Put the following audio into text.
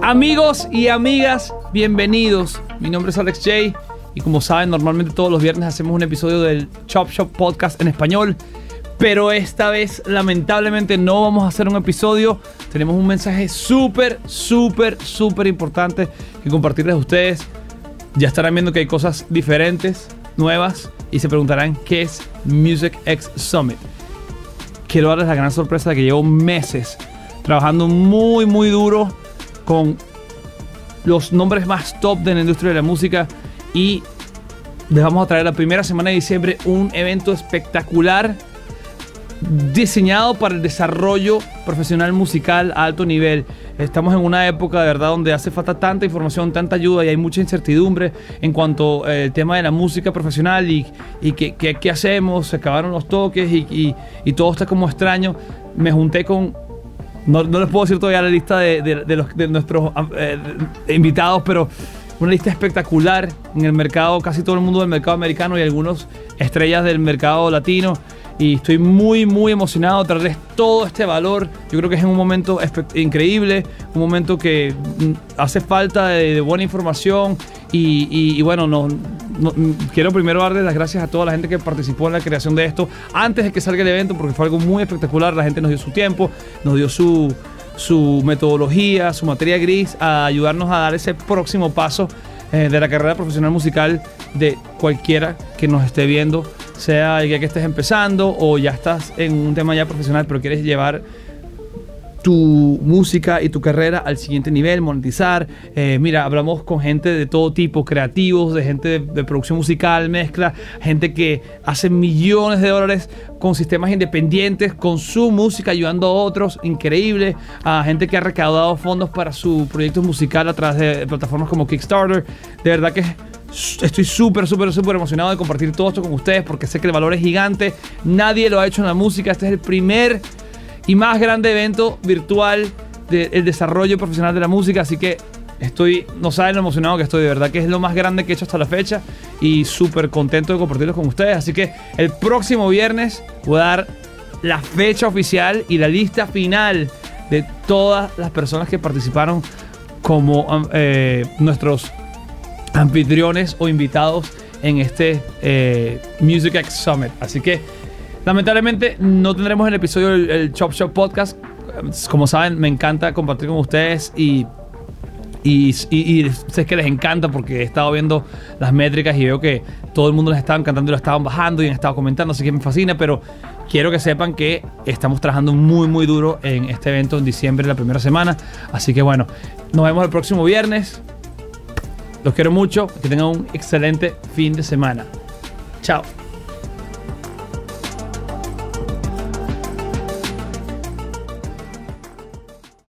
Amigos y amigas, bienvenidos. Mi nombre es Alex J. Y como saben, normalmente todos los viernes hacemos un episodio del Chop Shop Podcast en español. Pero esta vez, lamentablemente, no vamos a hacer un episodio. Tenemos un mensaje súper importante que compartirles a ustedes. Ya estarán viendo que hay cosas diferentes, nuevas, y se preguntarán qué es Music X Summit. Quiero darles la gran sorpresa de que llevo meses trabajando muy duro con los nombres más top de la industria de la música, y les vamos a traer la primera semana de diciembre un evento espectacular diseñado para el desarrollo profesional musical a alto nivel. Estamos en una época de verdad donde hace falta tanta información, tanta ayuda, y hay mucha incertidumbre en cuanto al tema de la música profesional y qué hacemos. Se acabaron los toques y todo está como extraño. Me junté con, no les puedo decir todavía la lista de nuestros invitados, pero una lista espectacular en el mercado, casi todo el mundo del mercado americano y algunas estrellas del mercado latino. Y estoy muy emocionado de traerles todo este valor. Yo creo que es un momento increíble, un momento que hace falta de buena información. Y bueno, quiero primero darles las gracias a toda la gente que participó en la creación de esto antes de que salga el evento, porque fue algo muy espectacular. La gente nos dio su tiempo, nos dio su metodología, su materia gris, a ayudarnos a dar ese próximo paso de la carrera profesional musical de cualquiera que nos esté viendo. Sea ya que estés empezando o ya estás en un tema ya profesional, pero quieres llevar tu música y tu carrera al siguiente nivel, monetizar. Mira, hablamos con gente de todo tipo, creativos, de gente de producción musical, mezcla, gente que hace millones de dólares con sistemas independientes, con su música, ayudando a otros, increíble. A gente que ha recaudado fondos para su proyecto musical a través de plataformas como Kickstarter. De verdad que estoy súper emocionado de compartir todo esto con ustedes, porque sé que el valor es gigante. Nadie lo ha hecho en la música. Este es el primer y más grande evento virtual del desarrollo profesional de la música. Así que estoy, no saben lo emocionado que estoy, de verdad que es lo más grande que he hecho hasta la fecha, y súper contento de compartirlo con ustedes. Así que el próximo viernes voy a dar la fecha oficial y la lista final de todas las personas que participaron como nuestros anfitriones o invitados en este Music X Summit. Así que lamentablemente no tendremos el episodio del Chop Shop Podcast. Como saben, me encanta compartir con ustedes y sé que les encanta, porque he estado viendo las métricas y veo que todo el mundo les estaba encantando y lo estaban bajando y han estado comentando, así que me fascina. Pero quiero que sepan que estamos trabajando muy duro en este evento en diciembre, la primera semana. Así que bueno, nos vemos el próximo viernes. Los quiero mucho, que tengan un excelente fin de semana. Chao.